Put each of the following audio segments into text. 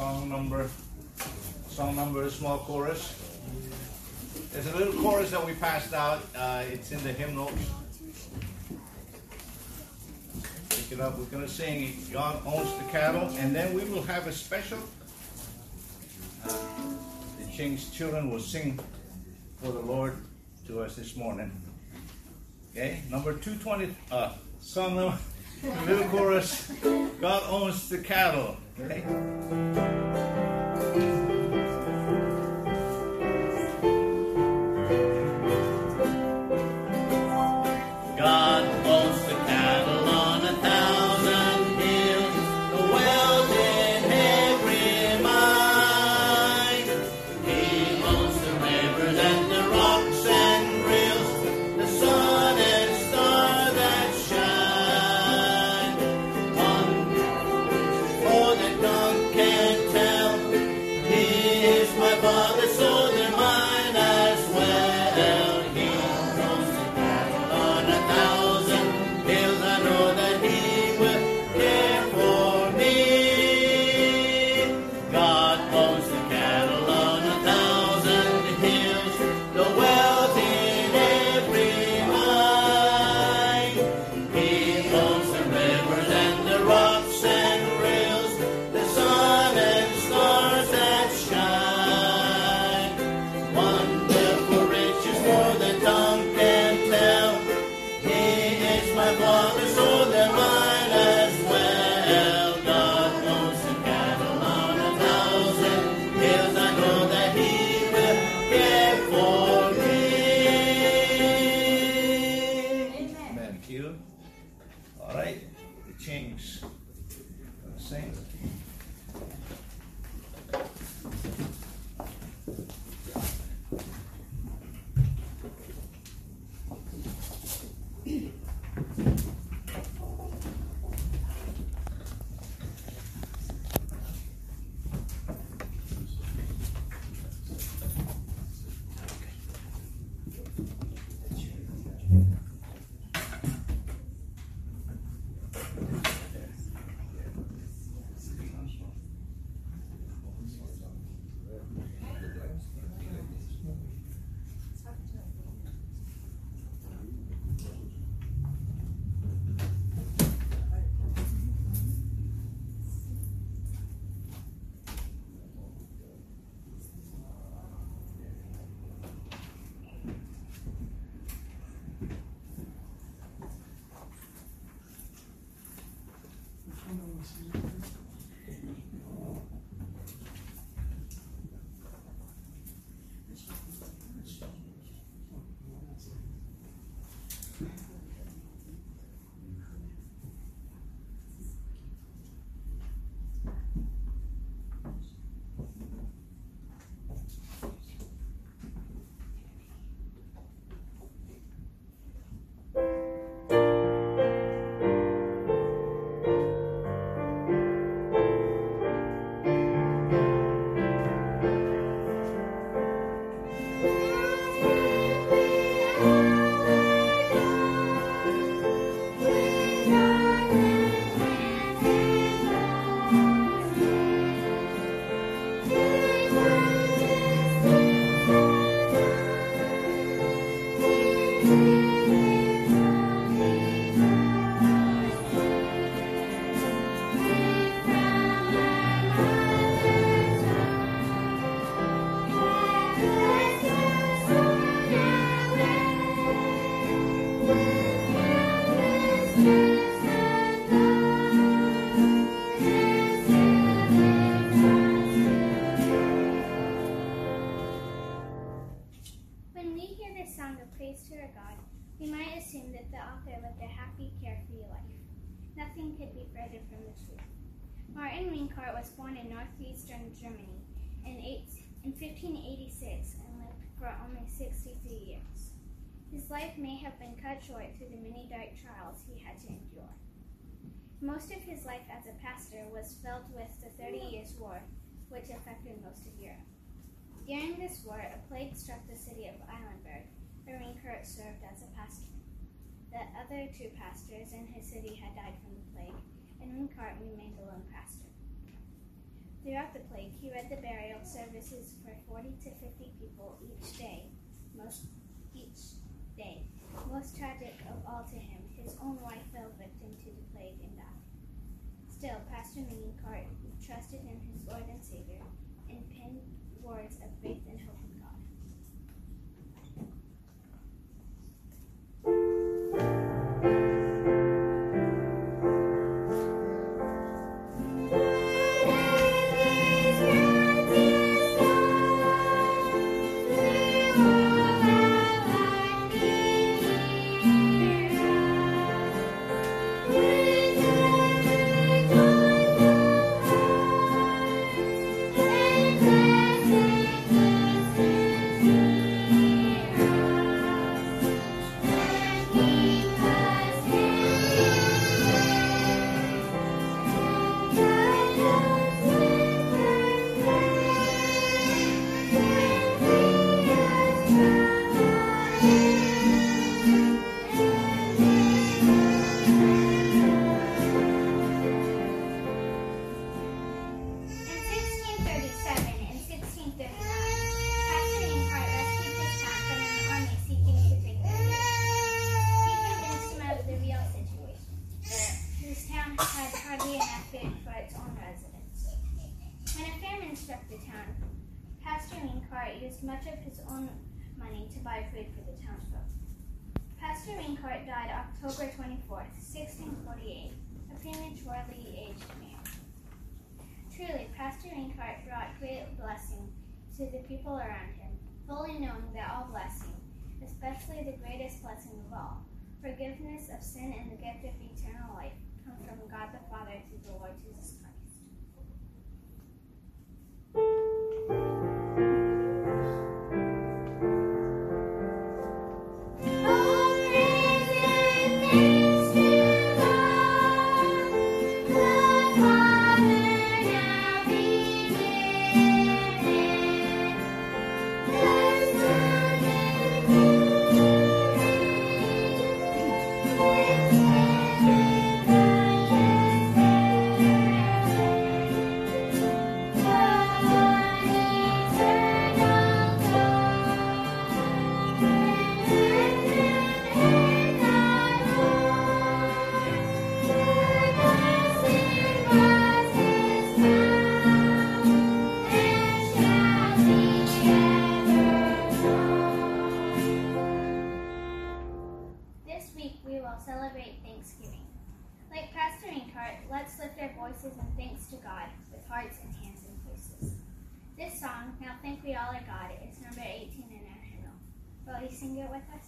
song number small chorus. There's a little chorus that we passed out. It's in the hymnals. Pick it up. We're going to sing God Owns the Cattle, and then we will have a special. The Ching's children will sing for the Lord to us this morning. Okay, number 220. Song number. Little chorus. God Owns the Cattle. Okay. God owns the cattle on 1,000 hills, the world in every mine. He owns the rivers and the rocks and rills, the sun and star that shine. One for the tongue can't tell, He is my Father, so they're mine as well. Rinkart was born in northeastern Germany in 1586 and lived for almost 63 years. His life may have been cut short through the many dark trials he had to endure. Most of his life as a pastor was filled with the 30 Years' War, which affected most of Europe. During this war, a plague struck the city of Eilenburg, where Rinkart served as a pastor. The other 2 pastors in his city had died from the plague, and Rinkart remained a lone pastor. Throughout the plague, he read the burial services for 40 to 50 people each day. Most tragic of all to him, his own wife fell victim to the plague and died. Still, Pastor Rinkart trusted in his Lord and Savior and penned words of faith and hope in God. Much of his own money to buy food for the townsfolk. Pastor Rinkart died October 24th, 1648, a prematurely aged man. Truly, Pastor Rinkart brought great blessing to the people around him, fully knowing that all blessing, especially the greatest blessing of all, forgiveness of sin and the gift of eternal life, come from God the Father through the Lord Jesus Christ. Will you sing it with us?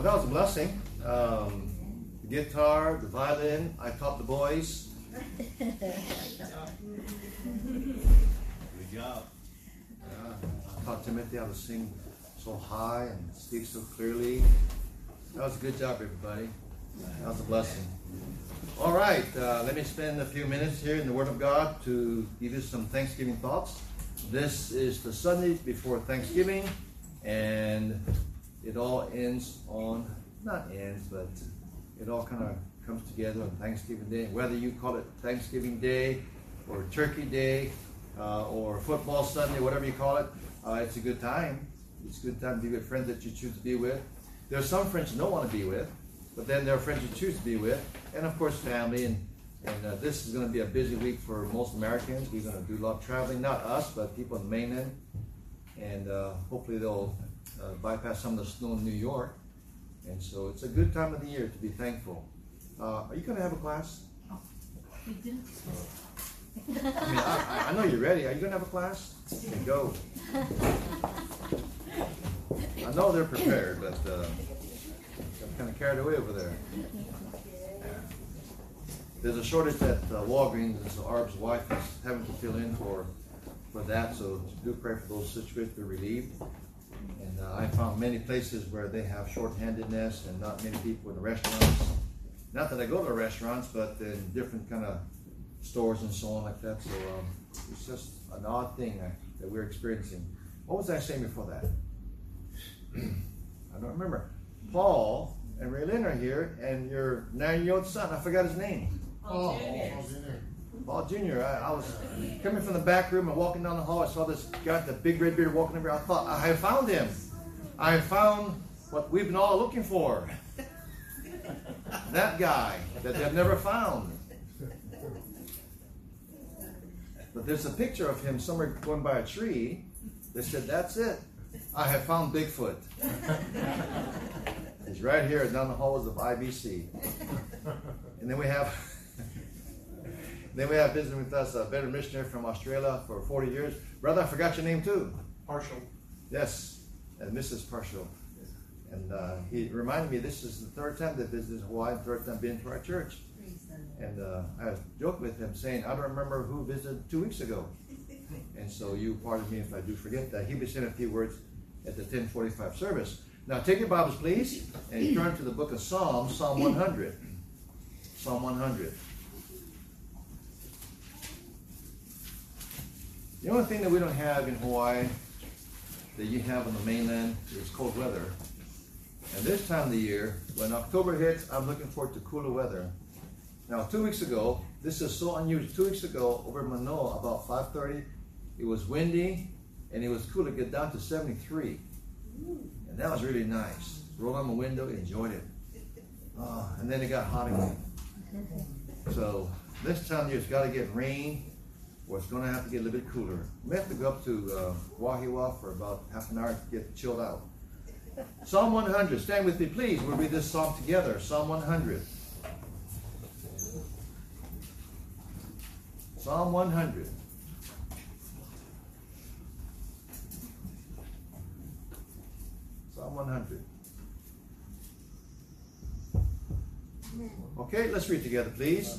Well, that was a blessing. The guitar, the violin, I taught the boys. Good job. I taught Timothy how to sing so high and speak so clearly. That was a good job, everybody. That was a blessing. All right, let me spend a few minutes here in the Word of God to give you some Thanksgiving thoughts. This is the Sunday before Thanksgiving, and it all ends on, not ends, but it all kind of comes together on Thanksgiving Day. Whether you call it Thanksgiving Day or Turkey Day or Football Sunday, whatever you call it, it's a good time. It's a good time to be with friends that you choose to be with. There are some friends you don't want to be with, but then there are friends you choose to be with, and of course family. And this is going to be a busy week for most Americans. We're going to do a lot of traveling, not us, but people in the mainland. And hopefully they'll bypass some of the snow in New York. And so it's a good time of the year to be thankful. Are you going to have a class? Oh, we do. I know you're ready. Are you going to have a class? Okay, go. I know they're prepared, but I'm kind of carried away over there. There's a shortage at Walgreens, and so Arb's wife is having to fill in for that, so do pray for those situated, they're relieved. And I found many places where they have shorthandedness and not many people in the restaurants. Not that I go to the restaurants, but in different kind of stores and so on like that. So it's just an odd thing that we're experiencing. What was I saying before that? I don't remember. Paul and Raylene are here, and your 9-year-old son, I forgot his name. Paul Jr. I was coming from the back room and walking down the hall. I saw this guy with the big red beard walking over. I thought, I found him. I found what we've been all looking for. That guy that they've never found. But there's a picture of him somewhere going by a tree. They said, that's it. I have found Bigfoot. He's right here down the hallways of IBC. And then we have... Then we have visiting with us a veteran missionary from Australia for 40 years. Brother, I forgot your name too. Parshall. Yes, and Mrs. Parshall. And he reminded me this is the third time that visited Hawaii, the third time being to our church. And I joked with him saying, I don't remember who visited 2 weeks ago. And so you pardon me if I do forget that. He'll be saying a few words at the 10:45 service. Now take your Bibles, please, and turn to the book of Psalms, Psalm 100. Psalm 100. The only thing that we don't have in Hawaii that you have on the mainland is cold weather. And this time of the year, when October hits, I'm looking forward to cooler weather. Now, 2 weeks ago, this is so unusual. 2 weeks ago, over in Manoa, about 5:30, it was windy, and it was cool to get down to 73. And that was really nice. Rolled on the window, enjoyed it. And then it got hot again. So this time of the year, it's got to get rain. Well, it's going to have to get a little bit cooler. We have to go up to Wahiwa for about half an hour to get chilled out. Psalm 100. Stand with me, please. We'll read this psalm together. Psalm 100. Psalm 100. Psalm 100. Okay, let's read together, please.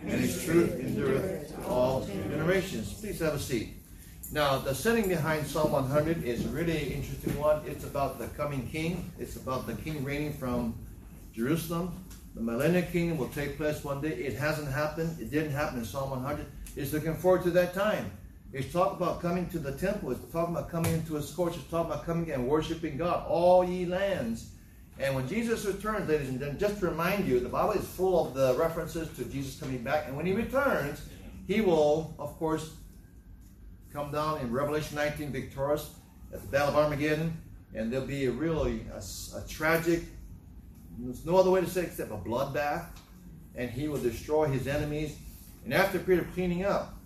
and his truth endureth to all generations. Please have a seat. Now, the setting behind Psalm 100 is really an interesting one. It's about the coming king. It's about the king reigning from Jerusalem. The millennial kingdom will take place one day. It hasn't happened. It didn't happen in Psalm 100. It's looking forward to that time. It's talking about coming to the temple. It's talking about coming into his courts. It's talking about coming and worshiping God, all ye lands. And when Jesus returns, ladies and gentlemen, just to remind you, the Bible is full of the references to Jesus coming back. And when he returns, he will, of course, come down in Revelation 19 victorious at the Battle of Armageddon. And there'll be a really tragic There's no other way to say except a bloodbath, and he will destroy his enemies. And after a period of cleaning up,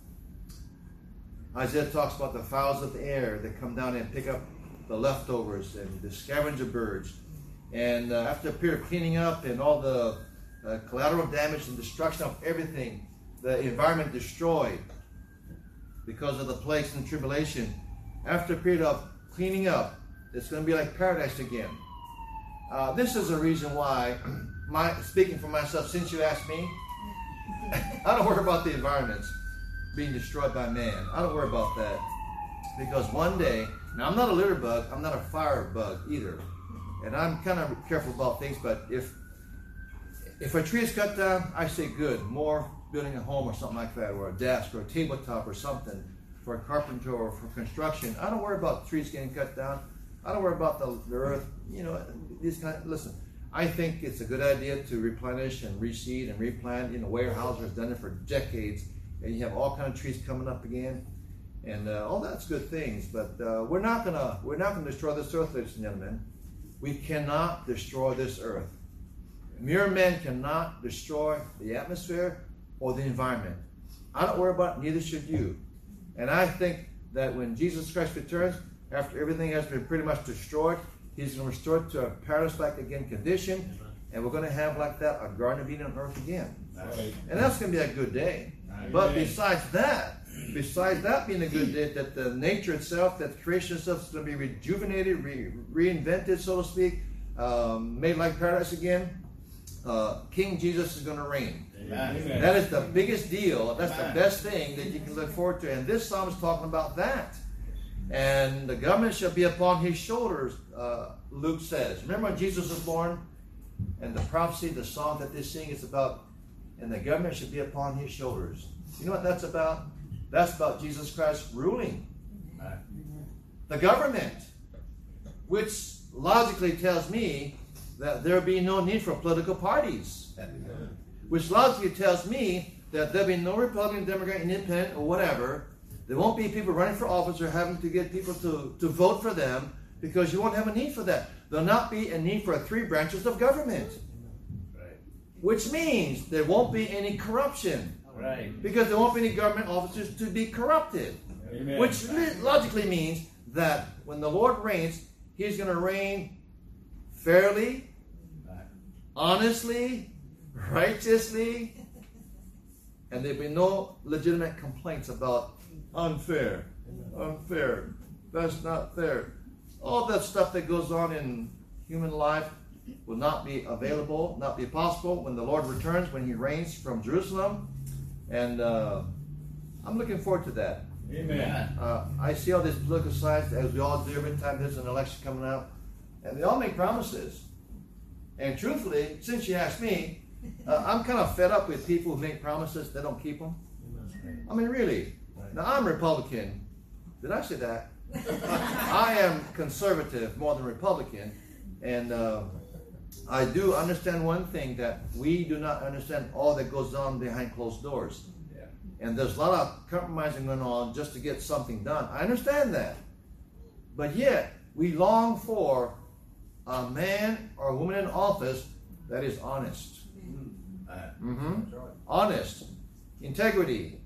Isaiah talks about the fowls of the air that come down and pick up the leftovers and the scavenger birds. And after a period of cleaning up and all the collateral damage and destruction of everything, the environment destroyed because of the plagues and the tribulation. After a period of cleaning up, it's going to be like paradise again. This is a reason why, speaking for myself, since you asked me, I don't worry about the environments being destroyed by man. I don't worry about that. Because one day, now I'm not a litter bug, I'm not a fire bug either. And I'm kind of careful about things, but if a tree is cut down, I say good, more building a home or something like that, or a desk or a tabletop or something for a carpenter or for construction. I don't worry about trees getting cut down. I don't worry about the earth, you know, these kind of, listen, I think it's a good idea to replenish and reseed and replant. You know, Weyerhaeuser has done it for decades, and you have all kind of trees coming up again, and all that's good things. But we're not gonna destroy this earth, ladies and gentlemen. We cannot destroy this earth. Mere men cannot destroy the atmosphere or the environment. I don't worry about it, neither should you. And I think that when Jesus Christ returns, after everything has been pretty much destroyed, he's going to restore it to a paradise-like again condition, and we're going to have like that a Garden of Eden on earth again. Right. And that's going to be a good day. Right. But besides that being a good day, that the nature itself, that the creation itself is going to be rejuvenated, reinvented, so to speak, made like paradise again, King Jesus is going to reign. Amen. That is the biggest deal. That's the best thing that you can look forward to. And this psalm is talking about that. And the government shall be upon his shoulders, Luke says. Remember when Jesus was born? And the prophecy, the song that they sing is about, and the government shall be upon his shoulders. You know what that's about? That's about Jesus Christ ruling. The government, which logically tells me that there will be no need for political parties. Which logically tells me that there will be no Republican, Democrat, Independent, or whatever. There won't be people running for office or having to get people to vote for them, because you won't have a need for that. There'll not be a need for three branches of government. Right. Which means there won't be any corruption. Right. Because there won't be any government officers to be corrupted. Amen. Which logically means that when the Lord reigns, he's going to reign fairly, honestly, righteously, and there'll be no legitimate complaints about unfair, that's not fair. All that stuff that goes on in human life will not be available, not be possible when the Lord returns, when he reigns from Jerusalem. And I'm looking forward to that. Amen. I see all these political signs, as we all do every time there's an election coming up, and they all make promises. And truthfully, since you asked me, I'm kind of fed up with people who make promises that don't keep them. I mean, really. Now, I'm Republican. Did I say that? I am conservative more than Republican. And I do understand one thing, that we do not understand all that goes on behind closed doors. Yeah. And there's a lot of compromising going on just to get something done. I understand that. But yet, we long for a man or a woman in office that is honest. Mm-hmm. Honest. Integrity.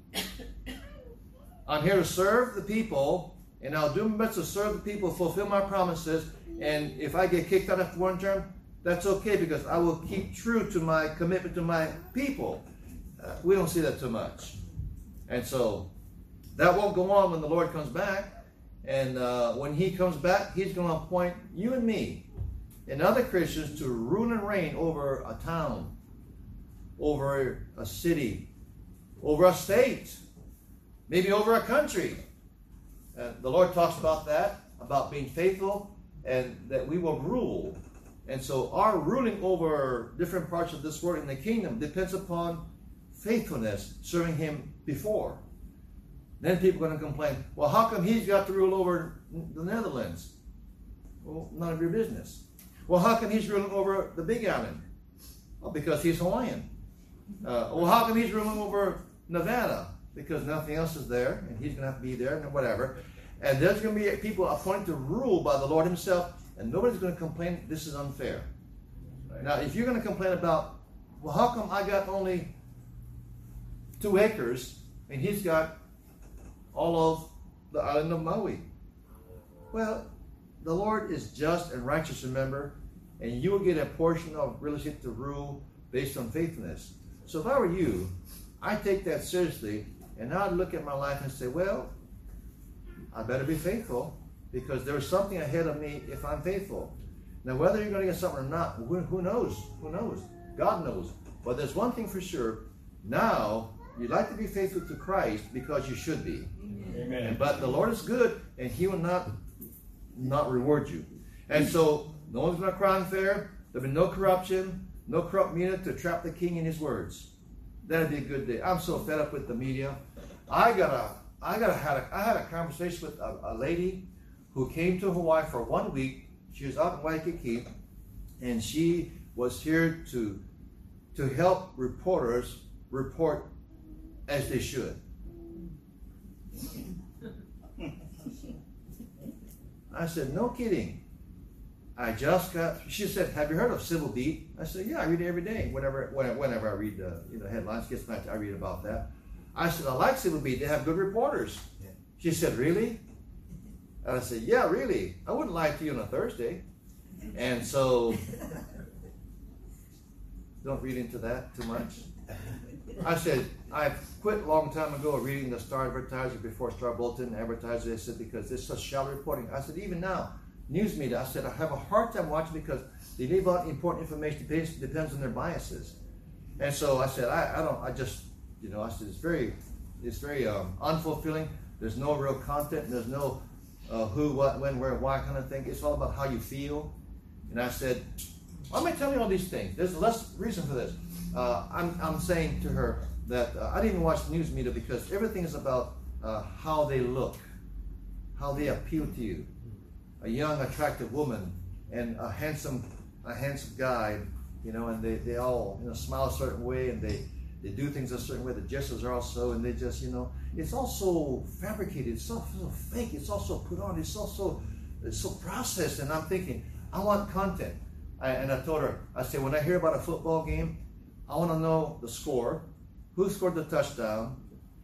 I'm here to serve the people, and I'll do my best to serve the people, fulfill my promises, and if I get kicked out after one term, that's okay, because I will keep true to my commitment to my people. We don't see that too much. And so, that won't go on when the Lord comes back, and when he comes back, he's going to appoint you and me and other Christians to rule and reign over a town, over a city, over a state, maybe over a country. The Lord talks about that, about being faithful, and that we will rule. And so our ruling over different parts of this world in the kingdom depends upon faithfulness, serving him before. Then people are going to complain, well, how come he's got to rule over the Netherlands? Well, none of your business. Well, how come he's ruling over the Big Island? Well, because he's Hawaiian. Well, how come he's ruling over Nevada? Because nothing else is there, and he's going to have to be there, and whatever. And there's going to be people appointed to rule by the Lord himself, and nobody's going to complain, this is unfair. Now, if you're going to complain about, well, how come I got only 2 acres and he's got all of the island of Maui? Well, the Lord is just and righteous, remember, and you will get a portion of relationship to rule based on faithfulness. So if I were you, I'd take that seriously, and I'd look at my life and say, well, I better be faithful, because there's something ahead of me if I'm faithful. Now, whether you're going to get something or not, who knows? Who knows? God knows. But there's one thing for sure. Now, you'd like to be faithful to Christ because you should be. Amen. But the Lord is good, and he will not reward you. And so, no one's going to cry unfair. There'll be no corruption, no corrupt media to trap the king in his words. That'd be a good day. I'm so fed up with the media. I had a conversation with a lady who came to Hawaii for 1 week. She was out in Waikiki, and she was here to help reporters report as they should. I said, no kidding. She said, have you heard of Civil Beat? I said, yeah, I read it every day. Whenever I read the headlines, gets back to, I read about that. I said, I like Civil Beat. They have good reporters. Yeah. She said, really? And I said, yeah, really. I wouldn't lie to you on a Thursday. And so, don't read into that too much. I said, I quit a long time ago reading the Star Advertiser before Star Bulletin Advertiser. They said, because this is shallow reporting. I said, even now, news media, I said, I have a hard time watching because they leave out important information. Depends on their biases. And so I said, I said, it's very unfulfilling. There's no real content. There's no who, what, when, where, why kind of thing. It's all about how you feel. And I said, why am I telling you all these things? There's less reason for this. I'm saying to her that I didn't even watch news media because everything is about how they look, how they appeal to you. A young, attractive woman and a handsome guy, and they all smile a certain way, and they do things a certain way. The gestures are also, and they just, it's also fabricated. It's also fake. It's also put on. It's so processed. And I'm thinking, I want content. And I told her, I said, when I hear about a football game, I want to know the score, who scored the touchdown,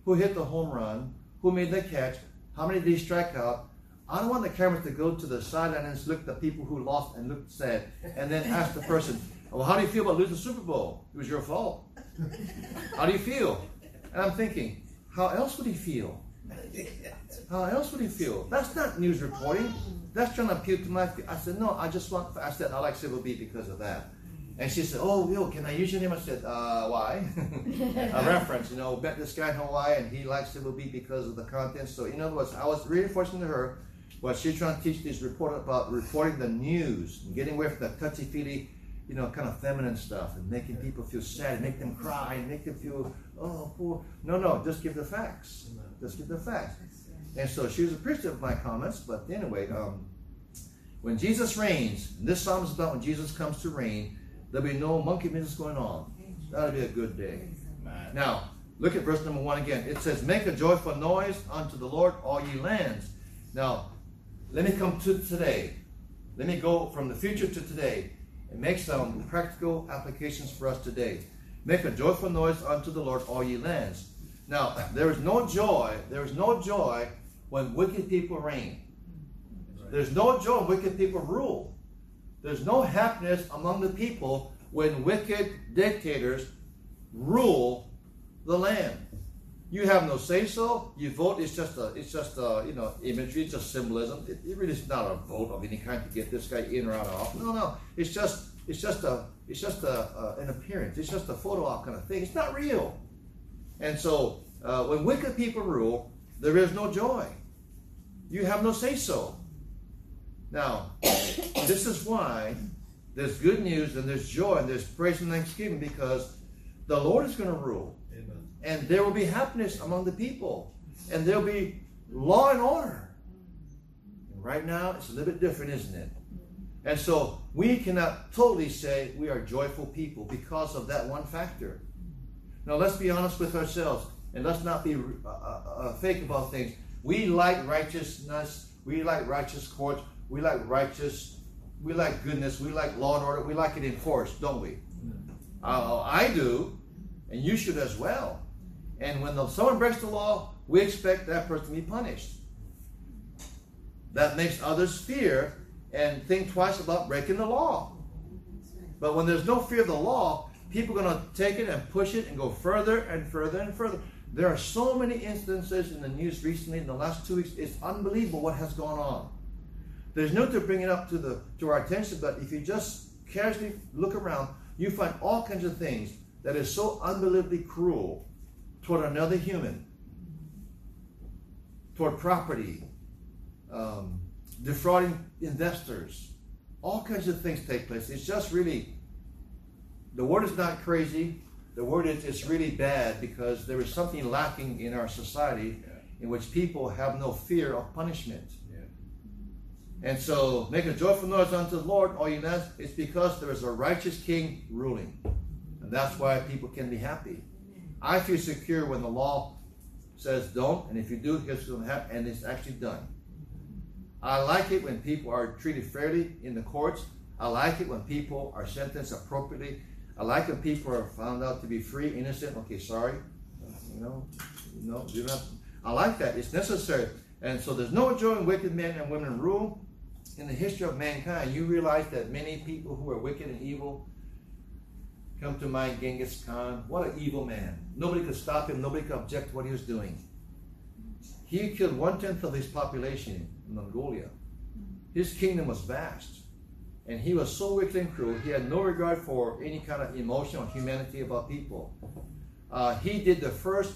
who hit the home run, who made the catch, how many did he strike out. I don't want the camera to go to the sideline and look at the people who lost and looked sad, and then ask the person, well, how do you feel about losing the Super Bowl? It was your fault. How do you feel? And I'm thinking, how else would he feel? How else would he feel? That's not news reporting. That's trying to appeal to my... I said, no, I like Civil Beat because of that. And she said, oh, yo, can I use your name? I said, why? A reference, bet this guy in Hawaii, and he likes Civil Beat because of the content. So in other words, I was reinforcing to her what she's trying to teach these reporters about reporting the news and getting away from the touchy-feely, kind of feminine stuff and making people feel sad, make them cry, make them feel, oh, poor. No, just give the facts. Just give the facts. And so she was appreciative of my comments, but anyway, when Jesus reigns, and this psalm is about when Jesus comes to reign, there'll be no monkey business going on. That'll be a good day. Now, look at verse number 1 again. It says, make a joyful noise unto the Lord, all ye lands. Now, let me come to today. Let me go from the future to today and make some practical applications for us today. Make a joyful noise unto the Lord, all ye lands. Now, there is no joy when wicked people reign. There's no joy when wicked people rule. There's no happiness among the people when wicked dictators rule the land. You have no say-so. You vote. It's just imagery. It's just symbolism. It really is not a vote of any kind to get this guy in or out of office. No. It's just an appearance. It's just a photo op kind of thing. It's not real. And so, when wicked people rule, there is no joy. You have no say-so. Now, this is why there's good news and there's joy and there's praise and thanksgiving, because the Lord is going to rule. Amen. And there will be happiness among the people. And there will be law and order. And right now, it's a little bit different, isn't it? And so, we cannot totally say we are joyful people because of that one factor. Now, let's be honest with ourselves, and let's not be fake about things. We like righteousness. We like righteous courts. We like righteous we like goodness, we like law and order, we like it enforced, don't we? I do, and you should as well. And when someone breaks the law, we expect that person to be punished. That makes others fear and think twice about breaking the law. But when there's no fear of the law, people are going to take it and push it and go further and further and further. There are so many instances in the news recently, in the last 2 weeks, it's unbelievable what has gone on. There's no need to bring it up to our attention, but if you just casually look around, you find all kinds of things that is so unbelievably cruel toward another human, toward property, defrauding investors. All kinds of things take place. It's just really, the word is not crazy. The word is it's really bad, because there is something lacking in our society in which people have no fear of punishment. And so, make a joyful noise unto the Lord, all ye lands. It's because there is a righteous king ruling. And that's why people can be happy. I feel secure when the law says don't, and if you do, here's what's going to happen, and it's actually done. I like it when people are treated fairly in the courts. I like it when people are sentenced appropriately. I like when people are found out to be free, innocent. Okay, sorry. You know, I like that. It's necessary. And so there's no joy in wicked men and women rule. In the history of mankind, you realize that many people who are wicked and evil. Come to mind Genghis Khan. What an evil man. Nobody could stop him. Nobody could object to what he was doing. He killed 1/10 of his population in Mongolia. His kingdom was vast. And he was so wicked and cruel. He had no regard for any kind of emotion or humanity about people. He did the first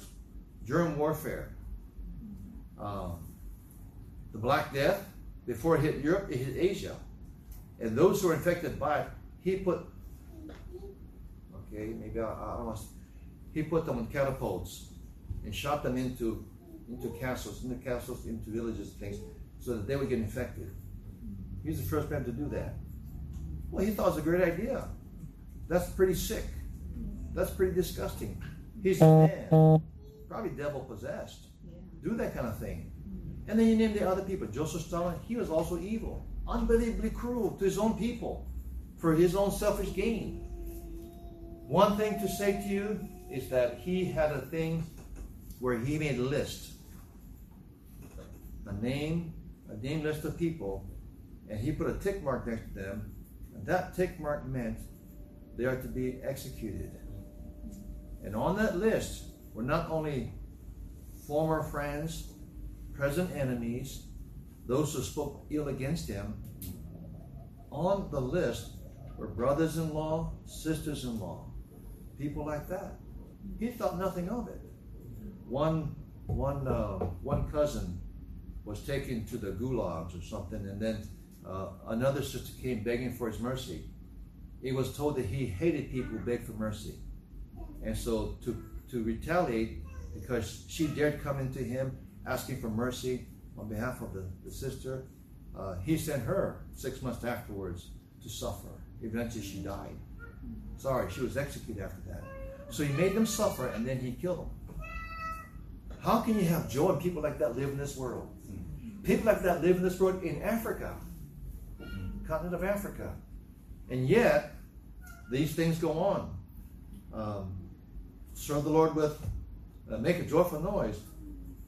germ warfare. The Black Death, before it hit Europe, it hit Asia. And those who were infected by it, he put them on catapults and shot them into castles, into villages, things, so that they would get infected. He was the first man to do that. Well, he thought it was a great idea. That's pretty sick. That's pretty disgusting. He's a man, probably devil possessed. Do that kind of thing. And then you name the other people. Joseph Stalin, he was also evil, unbelievably cruel to his own people for his own selfish gain. One thing to say to you is that he had a thing where he made a list, a name list of people, and he put a tick mark next to them, and that tick mark meant they are to be executed. And on that list were not only former friends, present enemies, those who spoke ill against him. On the list were brothers-in-law, sisters-in-law, people like that. He thought nothing of it. One cousin was taken to the gulags or something, and then another sister came begging for his mercy. He was told that he hated people who begged for mercy. And so to retaliate, because she dared come into him asking for mercy on behalf of the sister, he sent her 6 months afterwards to suffer. Eventually she died. Sorry, she was executed after that. So he made them suffer, and then he killed them. How can you have joy when people like that live in this world? People like that live in this world in Africa, continent of Africa. And yet, these things go on. Serve the Lord with make a joyful noise.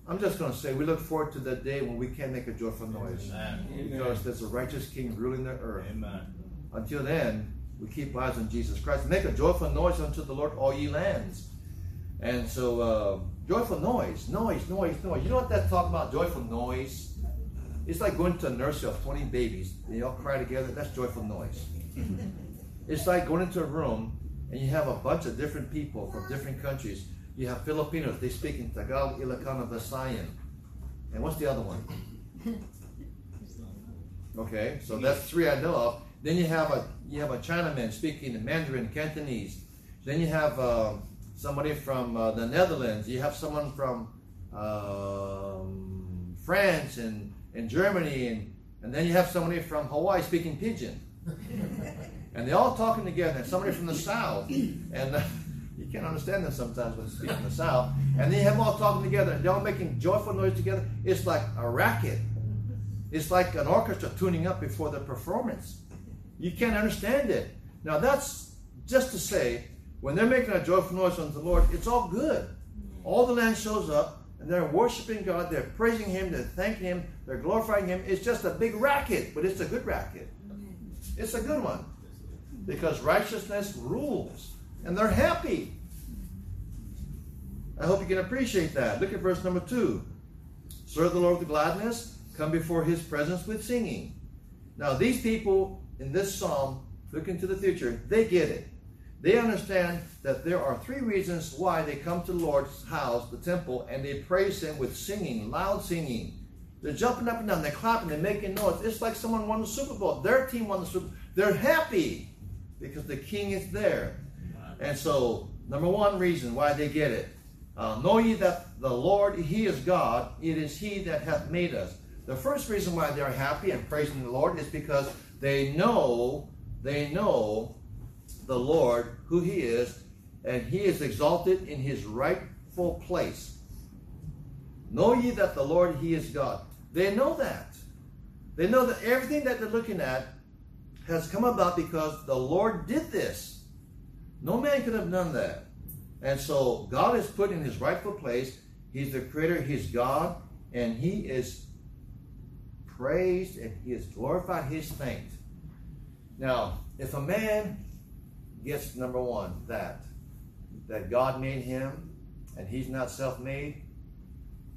I'm just going to say we look forward to that day when we can make a joyful noise. Amen. Because there's a righteous king ruling the earth. Amen. Until then, we keep eyes on Jesus Christ. Make a joyful noise unto the Lord, all ye lands. And so, joyful noise. You know what that's talking about, joyful noise? It's like going to a nursery of 20 babies. They all cry together. That's joyful noise. It's like going into a room and you have a bunch of different people from different countries. You have Filipinos, they speak in Tagalog, Ilocano, Visayan. And what's the other one? Okay, so that's 3 I know of. Then you have a Chinaman speaking in Mandarin, Cantonese. Then you have somebody from the Netherlands. You have someone from France and Germany. And then you have somebody from Hawaii speaking pidgin. And they're all talking together. And somebody from the South. And... you can't understand them sometimes when speaking in the South. And then you have them all talking together. They're all making joyful noise together. It's like a racket. It's like an orchestra tuning up before the performance. You can't understand it. Now that's just to say, when they're making a joyful noise unto the Lord, it's all good. All the land shows up, and they're worshiping God, they're praising Him, they're thanking Him, they're glorifying Him. It's just a big racket, but it's a good racket. It's a good one. Because righteousness rules, and they're happy. I hope you can appreciate that. Look at verse number 2. Serve the Lord with gladness, come before His presence with singing. Now these people in this psalm, looking to the future, they get it. They understand that there are three reasons why they come to the Lord's house, the temple, and they praise Him with singing, loud singing. They're jumping up and down, they're clapping, they're making noise. It's like someone won the Super Bowl. Their team won the Super Bowl. They're happy because the King is there. And so, number one reason why they get it. Know ye that the Lord, He is God. It is He that hath made us. The first reason why they're happy and praising the Lord is because they know the Lord, who He is, and He is exalted in His rightful place. Know ye that the Lord, He is God. They know that. They know that everything that they're looking at has come about because the Lord did this. No man could have done that. And so God is put in His rightful place. He's the Creator, He's God, and He is praised, and He is glorified, He is thanked. Now, if a man gets, number one, that God made him, and he's not self-made,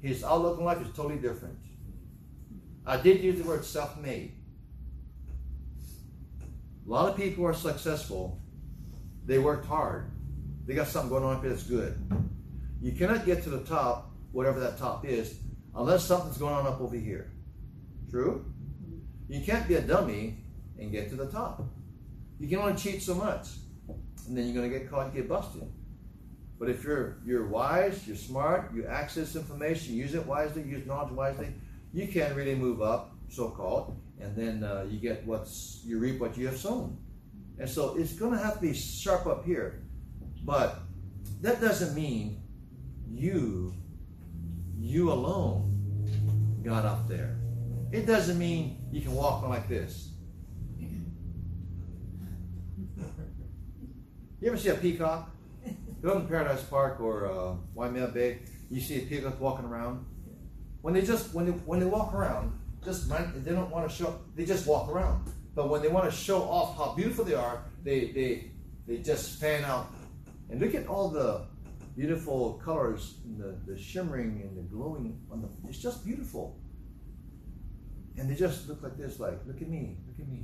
his outlook on life is totally different. I did use the word self-made. A lot of people are successful. They worked hard. They got something going on up here that's good. You cannot get to the top, whatever that top is, unless something's going on up over here. True? You can't be a dummy and get to the top. You can only cheat so much, and then you're going to get caught and get busted. But if you're wise, you're smart, you access information, use it wisely, use knowledge wisely, you can really move up, so-called, and then you get you reap what you have sown. And so it's going to have to be sharp up here. But that doesn't mean you alone got up there. It doesn't mean you can walk on like this. You ever see a peacock? Go in Paradise Park or Waimea Bay, you see a peacock walking around. When they walk around, they don't want to show. They just walk around. But when they want to show off how beautiful they are, they just fan out. And look at all the beautiful colors, and the shimmering and the glowing. It's just beautiful. And they just look like this, like, look at me, look at me.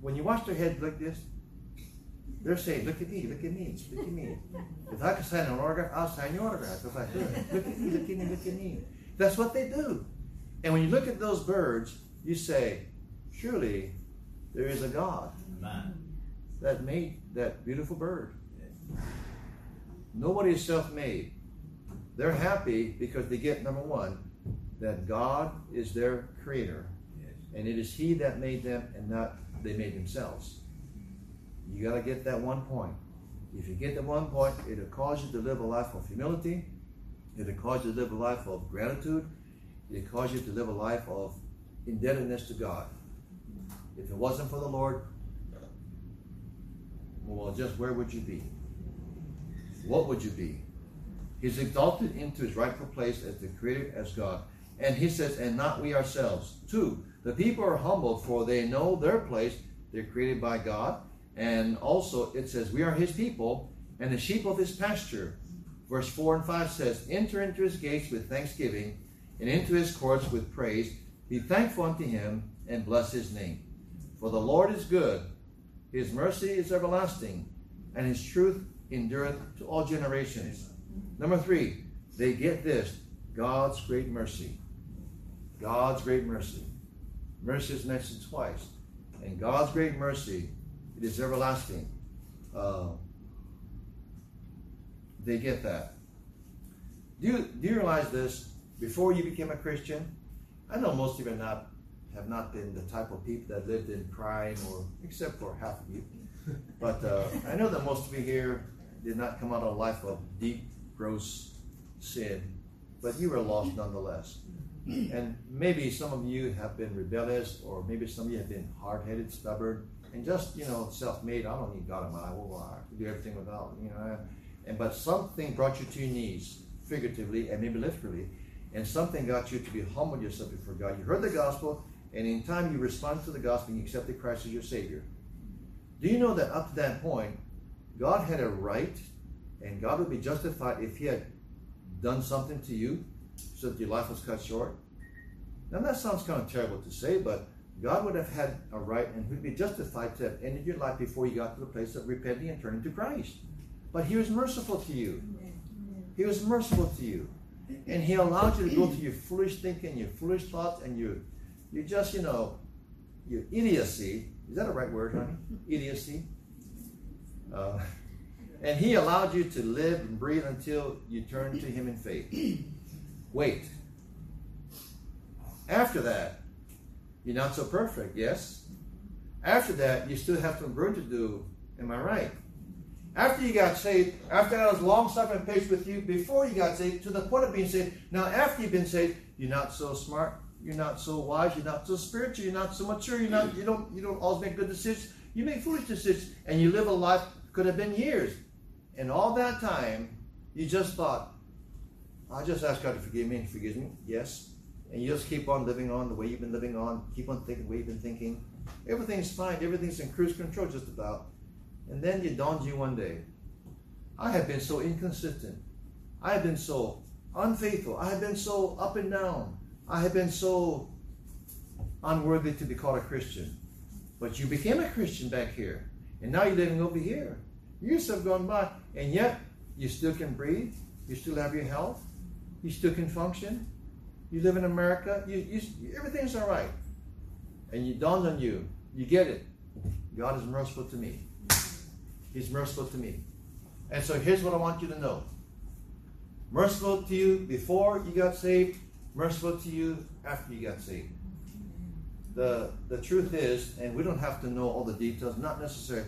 When you watch their head like this, they're saying, look at me, look at me, look at me. If I could sign an autograph, I'll sign your autograph if I could. Look at me, look at me, look at me. That's what they do. And when you look at those birds, you say, surely there is a God that made that beautiful bird. Nobody is self-made. They're happy because they get, number one, that God is their creator. Yes. And it is He that made them and not they made themselves. You got to get that one point. If you get the one point, it'll cause you to live a life of humility. It'll cause you to live a life of gratitude. It'll cause you to live a life of indebtedness to God. If it wasn't for the Lord, well, just where would you be? What would you be? He's exalted into His rightful place as the Creator, as God. And He says, and not we ourselves. 2, the people are humbled, for they know their place. They're created by God. And also it says, we are His people and the sheep of His pasture. Verse 4 and 5 says, enter into His gates with thanksgiving and into His courts with praise. Be thankful unto Him and bless His name. For the Lord is good. His mercy is everlasting, and His truth endureth to all generations. Number 3, they get this, God's great mercy. God's great mercy. Mercy is mentioned twice. And God's great mercy, it is everlasting. They get that. Do you realize this? Before you became a Christian, I know most of you have not been the type of people that lived in crime, or except for half of you. But I know that most of you here did not come out of a life of deep, gross sin, but you were lost nonetheless. And maybe some of you have been rebellious, or maybe some of you have been hard-headed, stubborn, and just, you know, self-made. I don't need God in my life. Well, I can do everything without, you know. And but something brought you to your knees, figuratively and maybe literally, and something got you to be humble yourself before God. You heard the gospel, and in time you responded to the gospel and you accepted Christ as your Savior. Do you know that up to that point, God had a right, and God would be justified if He had done something to you so that your life was cut short? Now that sounds kind of terrible to say, but God would have had a right and would be justified to have ended your life before you got to the place of repenting and turning to Christ. But He was merciful to you. He was merciful to you. And He allowed you to go through your foolish thinking, your foolish thoughts, and you just, you know, your idiocy. Is that a right word, honey? Idiocy. And He allowed you to live and breathe until you turned to Him in faith. Wait. After that, you're not so perfect, yes? After that, you still have some work to do. Am I right? After you got saved, after I was long-suffering patient with you, before you got saved, to the point of being saved, now after you've been saved, you're not so smart, you're not so wise, you're not so spiritual, you're not so mature, you don't always make good decisions. You make foolish decisions, and you live a life, could have been years. And all that time, you just thought, I just ask God to forgive me, and He forgives me, yes. And you just keep on living on the way you've been living on, keep on thinking the way you've been thinking. Everything's fine, everything's in cruise control just about. And then it dawned you one day, I have been so inconsistent. I have been so unfaithful. I have been so up and down. I have been so unworthy to be called a Christian. But you became a Christian back here. And now you're living over here. Years have gone by. And yet, you still can breathe. You still have your health. You still can function. You live in America. Everything's all right. And it dawned on you. You get it. God is merciful to me. He's merciful to me. And so here's what I want you to know. Merciful to you before you got saved. Merciful to you after you got saved. The truth is, and we don't have to know all the details, not necessary.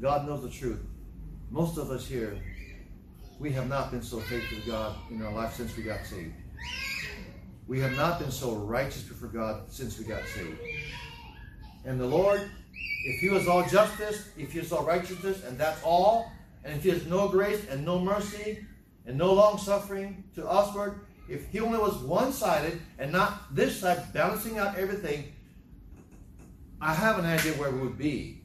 God knows the truth. Most of us here, we have not been so faithful to God in our life since we got saved. We have not been so righteous before God since we got saved. And the Lord, if He was all justice, if He was all righteousness, and that's all, and if He has no grace and no mercy and no long-suffering to usward, if He only was one-sided and not this side, balancing out everything, I have an idea where we would be.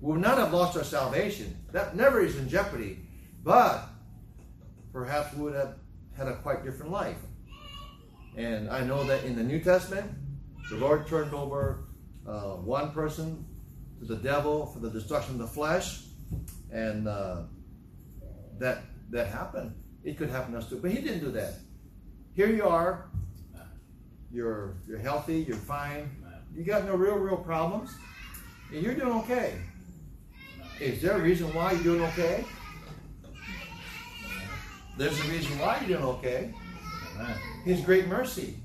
We would not have lost our salvation. That never is in jeopardy. But perhaps we would have had a quite different life. And I know that in the New Testament, the Lord turned over one person to the devil for the destruction of the flesh, and that happened. It could happen to us too, but He didn't do that. Here you are, you're healthy, you're fine, you got no real problems, and you're doing okay. Is there a reason why you're doing okay? There's a reason why you're doing okay. His great mercy.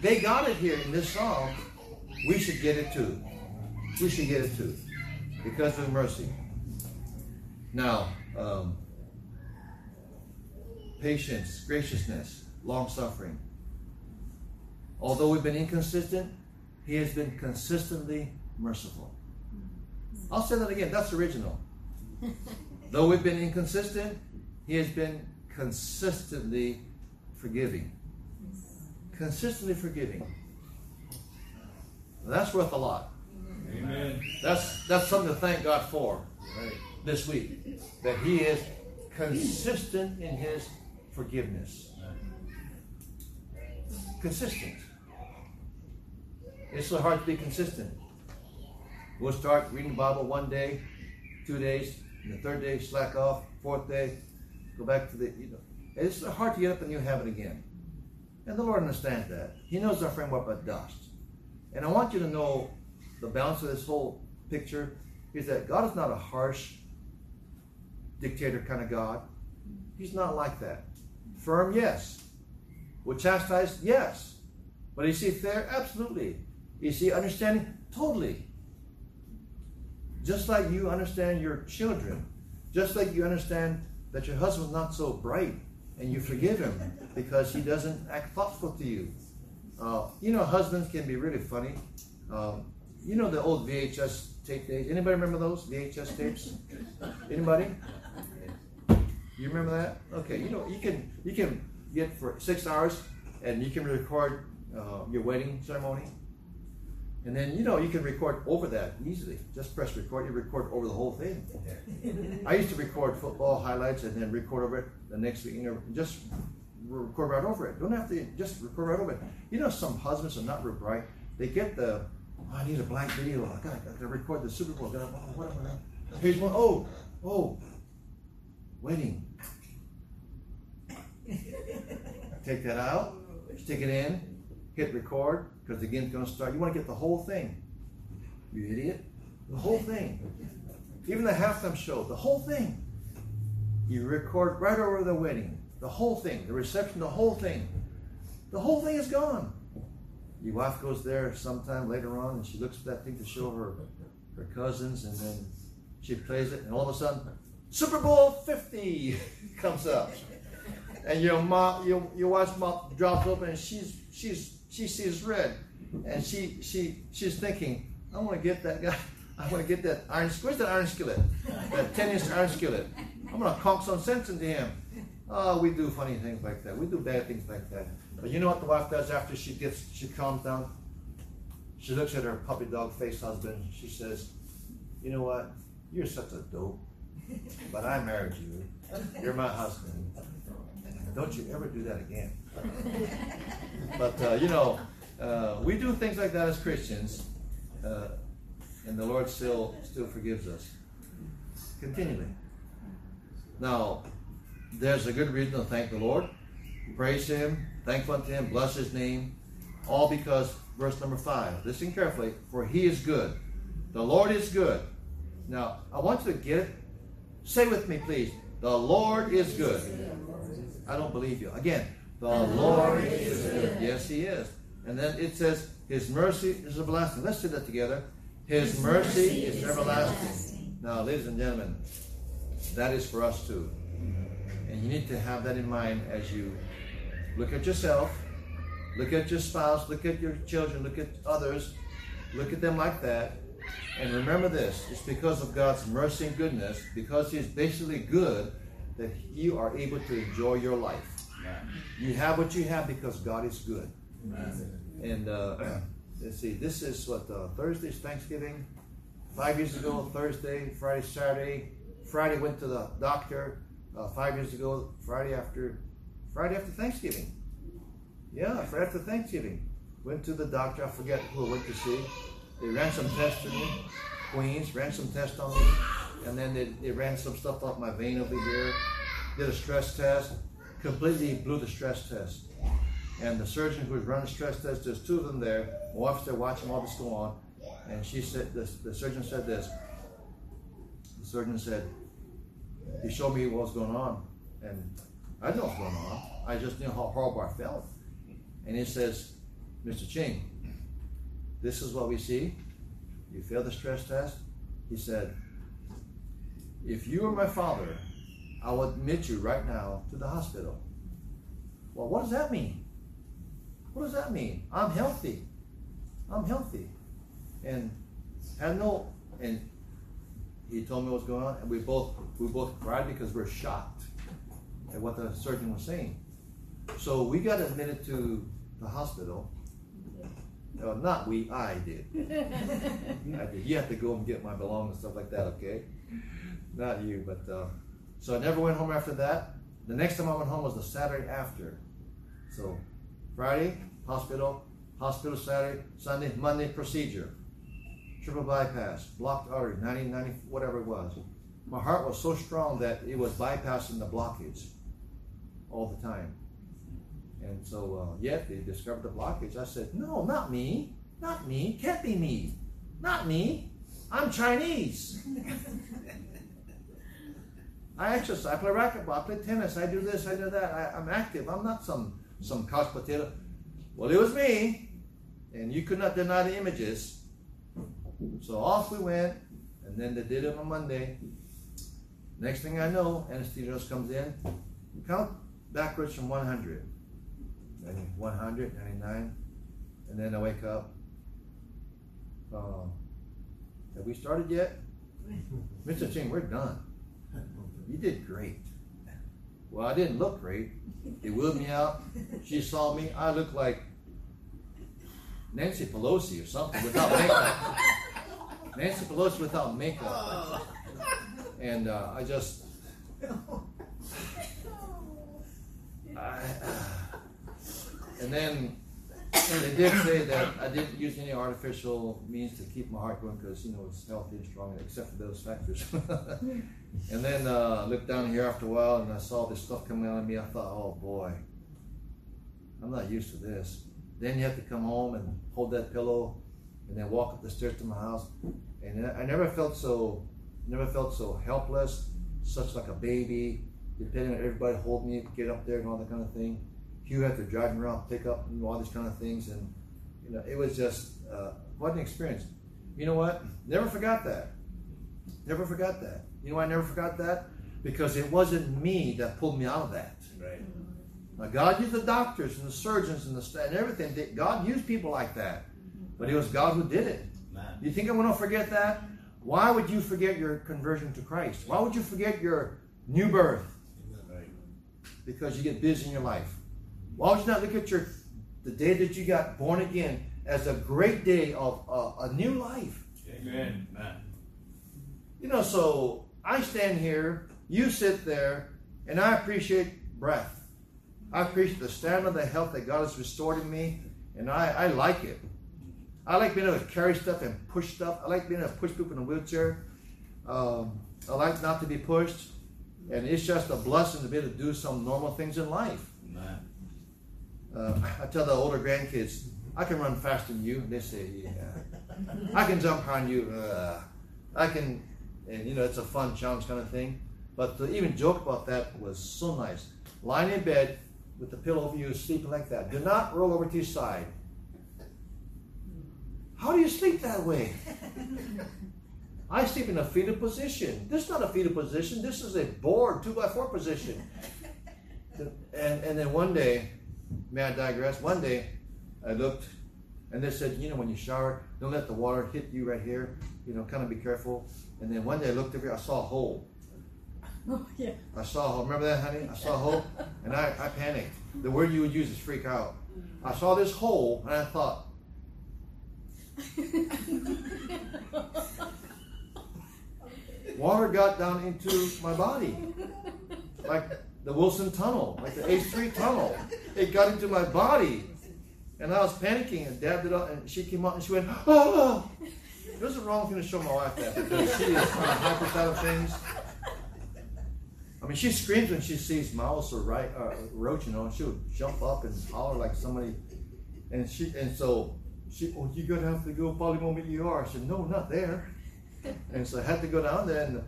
They got it here in this song. We should get it too. We should get it too. Because of mercy. Now, patience, graciousness, long-suffering. Although we've been inconsistent, He has been consistently merciful. I'll say that again. That's original. Though we've been inconsistent, He has been consistently forgiving. Consistently forgiving. That's worth a lot. Amen. That's something to thank God for this week. That He is consistent in His forgiveness. Consistent. It's so hard to be consistent. We'll start reading the Bible one day, 2 days, and the third day slack off, fourth day, go back to the, you know. It's so hard to get up a new habit again. And the Lord understands that. He knows our framework at dust. And I want you to know the balance of this whole picture is that God is not a harsh dictator kind of God. He's not like that. Firm, yes. Will chastise, yes. But is He fair? Absolutely. Is He understanding? Totally. Just like you understand your children. Just like you understand that your husband's not so bright and you forgive him because he doesn't act thoughtful to you. You know, husbands can be really funny. You know the old VHS tape days. Anybody remember those VHS tapes? Anybody? You remember that? Okay, you know, you can get for 6 hours, and you can record your wedding ceremony, and then, you know, you can record over that easily. Just press record. You record over the whole thing. I used to record football highlights and then record over it the next week. You know, just record right over it. Don't have to, just record right over it. You know, some husbands are not real bright. They get the, oh, I need a blank video. I gotta record the Super Bowl. Here's one. Oh, wedding. Take that out. Stick it in. Hit record, because the game's gonna start. You want to get the whole thing. You idiot. The whole thing. Even the halftime show. The whole thing. You record right over the wedding. The whole thing. The reception. The whole thing. The whole thing is gone. Your wife goes there sometime later on, and she looks for that thing to show her cousins, and then she plays it, and all of a sudden, Super Bowl 50 comes up, and your wife's mouth drops open, and she sees red, and she's thinking, I want to get that guy. I want to get that iron. Where's that iron skillet? That 10-inch iron skillet. I'm gonna conk some sense into him. Oh, we do funny things like that. We do bad things like that. But you know what the wife does after she calms down? She looks at her puppy dog-faced husband. She says, you know what? You're such a dope, but I married you. You're my husband. Don't you ever do that again. But, you know, we do things like that as Christians, and the Lord still forgives us continually. Now, there's a good reason to thank the Lord. Praise Him, thankful unto Him, bless His name. All because, verse number 5, listen carefully, for He is good. The Lord is good. Now, I want you to get it. Say with me, please, the Lord is good. I don't believe you. Again, the Lord is good. Yes, He is. And then it says, His mercy is everlasting. Let's say that together. His mercy is everlasting. Now, ladies and gentlemen, that is for us too. And you need to have that in mind as you look at yourself, look at your spouse, look at your children, look at others, look at them like that. And remember this, it's because of God's mercy and goodness, because He is basically good, that you are able to enjoy your life. You have what you have because God is good. And let's see, this is what, Thursday's Thanksgiving. 5 years ago, Thursday, Friday, Saturday. Friday went to the doctor. 5 years ago, Friday after Thanksgiving. Yeah, Friday after Thanksgiving. Went to the doctor. I forget who I went to see. They ran some tests on me. Queens ran some tests on me. And then they ran some stuff off my vein over here. Did a stress test. Completely blew the stress test. And the surgeon who was running stress tests, there's two of them there. My wife's there watching all this go on. And she said, the surgeon said this. The surgeon said, he showed me what was going on, and I didn't know what was going on. I just knew how horrible I felt. And he says, Mr. Ching, this is what we see. You failed the stress test. He said, if you were my father, I would admit you right now to the hospital. Well, what does that mean? What does that mean? I'm healthy. I'm healthy. And had no, and he told me what was going on, and we both cried because we're shocked at what the surgeon was saying. So we got admitted to the hospital. Not we, I did. I did. You have to go and get my belongings and stuff like that, okay? Not you, but so I never went home after that. The next time I went home was the Saturday after. So Friday, hospital Saturday, Sunday, Monday, procedure. Triple bypass, blocked artery, 90, whatever it was. My heart was so strong that it was bypassing the blockage all the time. And so, yet they discovered the blockage. I said, no, not me. Not me. Can't be me. Not me. I'm Chinese. I exercise. I play racquetball. I play tennis. I do this. I do that. I'm active. I'm not some couch potato. Well, it was me. And you could not deny the images. So off we went, and then they did it on Monday. Next thing I know, anesthesiologist comes in. You count backwards from 100. 100, 99, and then I wake up. Have we started yet? Mr. Ching, we're done. You did great. Well, I didn't look great. They wheeled me out. She saw me. I looked like Nancy Pelosi or something without makeup. Nancy Pelosi without makeup. And I just... and then they did say that I didn't use any artificial means to keep my heart going because, you know, it's healthy and strong, except for those factors. And then I looked down here after a while and I saw this stuff coming out of me. I thought, oh boy, I'm not used to this. Then you have to come home and hold that pillow and then walk up the stairs to my house. And I never felt so helpless, such like a baby, depending on everybody holding me, get up there and all that kind of thing. Hugh had to drive me around, pick up, and all these kind of things. And, you know, it was just, what an experience. You know what? Never forgot that. Never forgot that. You know why I never forgot that? Because it wasn't me that pulled me out of that. Right. Now, God used the doctors and the surgeons and everything. God used people like that. But it was God who did it. Man. You think I want to forget that? Why would you forget your conversion to Christ? Why would you forget your new birth? Right. Because you get busy in your life. Why would you not look at the day that you got born again as a great day of a new life? Amen. You know, so I stand here, you sit there, and I appreciate breath. I appreciate the stamina, the health that God has restored in me, and I like it. I like being able to carry stuff and push stuff. I like being able to push people in a wheelchair. I like not to be pushed, and it's just a blessing to be able to do some normal things in life. Amen. I tell the older grandkids, I can run faster than you. And they say, yeah. I can jump higher than you. I can, and you know, it's a fun challenge kind of thing. But to even joke about that was so nice. Lying in bed with the pillow over you, sleeping like that. Do not roll over to your side. How do you sleep that way? I sleep in a fetal position. This is not a fetal position. This is a bored 2x4 position. And then one day, may I digress? One day, I looked, and they said, you know, when you shower, don't let the water hit you right here. You know, kind of be careful. And then one day I looked over here, I saw a hole. Oh, yeah. I saw a hole. Remember that, honey? I saw a hole, and I panicked. The word you would use is freak out. I saw this hole, and I thought, water got down into my body. Like the Wilson tunnel, like the H3 tunnel. It got into my body. And I was panicking and dabbed it up, and she came out and she went, oh! It was the wrong thing to show my wife that, because she is on the hyper side of things. I mean, she screams when she sees my ulcer roach, you know, and she would jump up and holler like somebody. And so she, oh, you're going to have to go polymomia ER. I said, no, not there. And so I had to go down there, and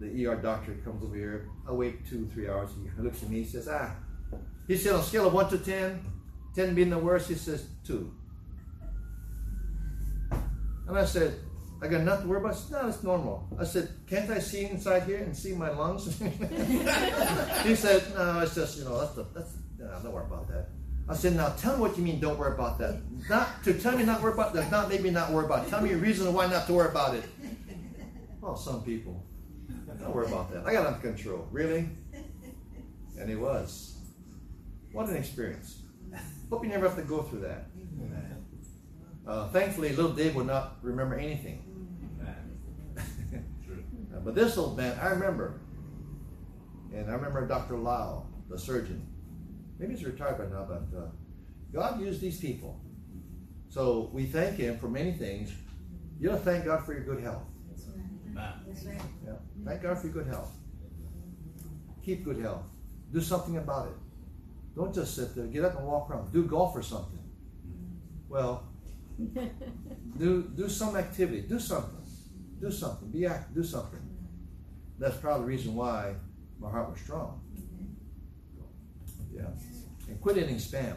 the ER doctor comes over here. I wait 2-3 hours. He looks at me. He says, ah. He said, on a scale of 1 to 10, 10 being the worst, he says, 2. And I said, I got nothing to worry about. I said, no, it's normal. I said, can't I see inside here and see my lungs? He said, no, it's just, you know, don't worry about that. I said, now tell me what you mean don't worry about that. Not to tell me not worry about that, not maybe not worry about it. Tell me a reason why not to worry about it. Well, some people. Don't worry about that. I got it under control. Really? And it was. What an experience. Hope you never have to go through that. Thankfully, little Dave would not remember anything. But this old man, I remember. And I remember Dr. Lau, the surgeon. Maybe he's retired by now, but God used these people. So we thank him for many things. You ought to thank God for your good health. That's right. Yeah. Thank God for your good health. Keep good health. Do something about it. Don't just sit there. Get up and walk around. Do golf or something. Well, do some activity. Do something. Do something. Be active. Do something. That's probably the reason why my heart was strong. Yeah. And quit eating spam.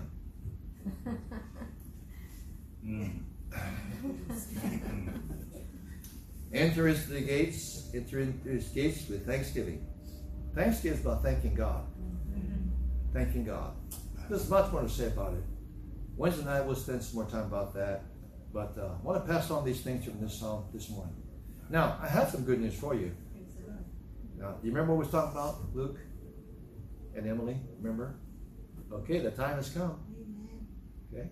Enter into the gates. Enter into his gates with thanksgiving. Thanksgiving is about thanking God. Thanking God. There's much more to say about it. Wednesday night we'll spend some more time about that. But I want to pass on these things from this psalm this morning. Now, I have some good news for you. Now, do you remember what we were talking about, Luke and Emily? Remember? Okay, the time has come. Okay.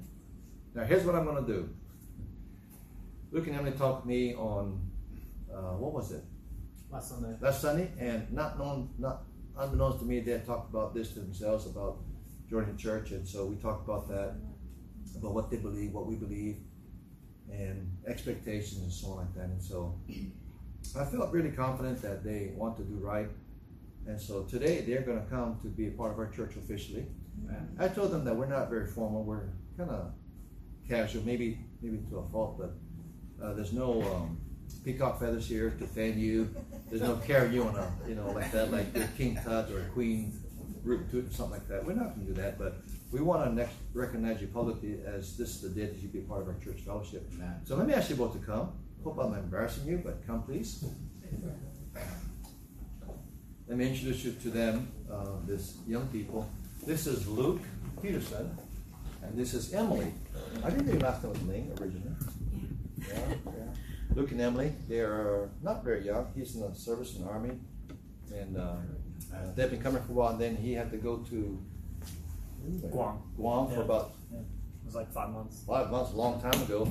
Now, here's what I'm going to do. Luke and Emily talked to me on, what was it? Last Sunday. Last Sunday, and unbeknownst to me, they had talked about this to themselves, about joining church, and so we talked about that, about what they believe, what we believe, and expectations and so on like that. And so I felt really confident that they want to do right. And so today they're going to come to be a part of our church officially. Amen. I told them that we're not very formal. We're kind of casual, maybe to a fault, but there's no peacock feathers here to fan you. There's no carry you on a, like that, like the King Tut or Queen Root Toot or something like that. We're not going to do that, but we want to recognize you publicly as this is the day that you be part of our church fellowship. Amen. So let me ask you both to come. Hope I'm embarrassing you, but come please. Let me introduce you to them, this young people. This is Luke Peterson, and this is Emily. I didn't think last name was Ling originally. Yeah. Luke and Emily, they are not very young. He's in the service in the Army, and they've been coming for a while, and then he had to go to Guam for about... Yeah. It was like 5 months. 5 months, a long time ago.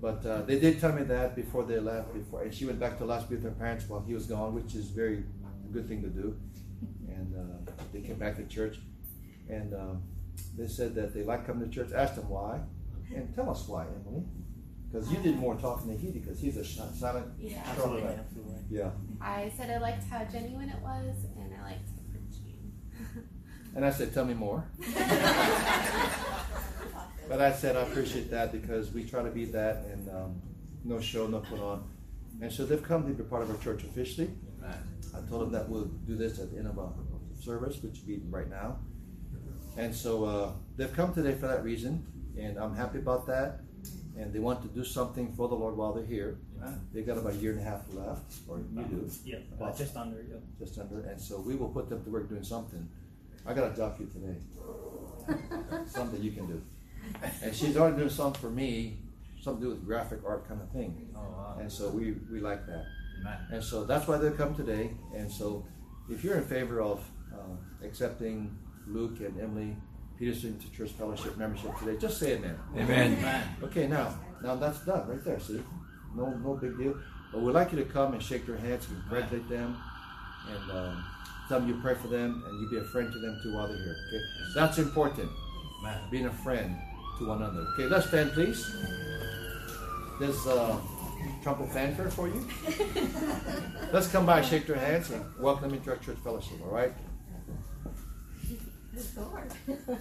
But they did tell me that before they left, and she went back to Las Vegas with her parents while he was gone, which is very good thing to do. And they came back to church, and they said that they like coming to church. Asked them why, and tell us why, Emily, because you did more talking than he did, because he's a silent. Yeah, absolutely. Yeah. I said I liked how genuine it was, and I liked the preaching. And I said, tell me more. But I said I appreciate that, because we try to be that, and no show, no put on. And so they've come to be part of our church officially. Right. I told them that we'll do this at the end of our service, which would be right now. And so they've come today for that reason, and I'm happy about that. And they want to do something for the Lord while they're here. Right. They've got about a year and a half left, or you do. Yeah, about just under. Yeah. Just under. And so we will put them to work doing something. I got to dock you today. Something you can do. And she's already doing something for me, something to do with graphic art kind of thing. Oh, wow. And so we like that. And so that's why they come today. And so if you're in favor of accepting Luke and Emily Peterson to church fellowship membership today, just say amen. Amen. Amen. Okay, now that's done right there, see? No big deal. But we'd like you to come and shake their hands, congratulate them, and tell them you pray for them, and you be a friend to them too while they're here. Okay? That's important, being a friend to one another. Okay, let's stand, please. There's trumpet fanfare for you. Let's come by, shake their hands, and welcome them into our church fellowship, all right? Good Lord.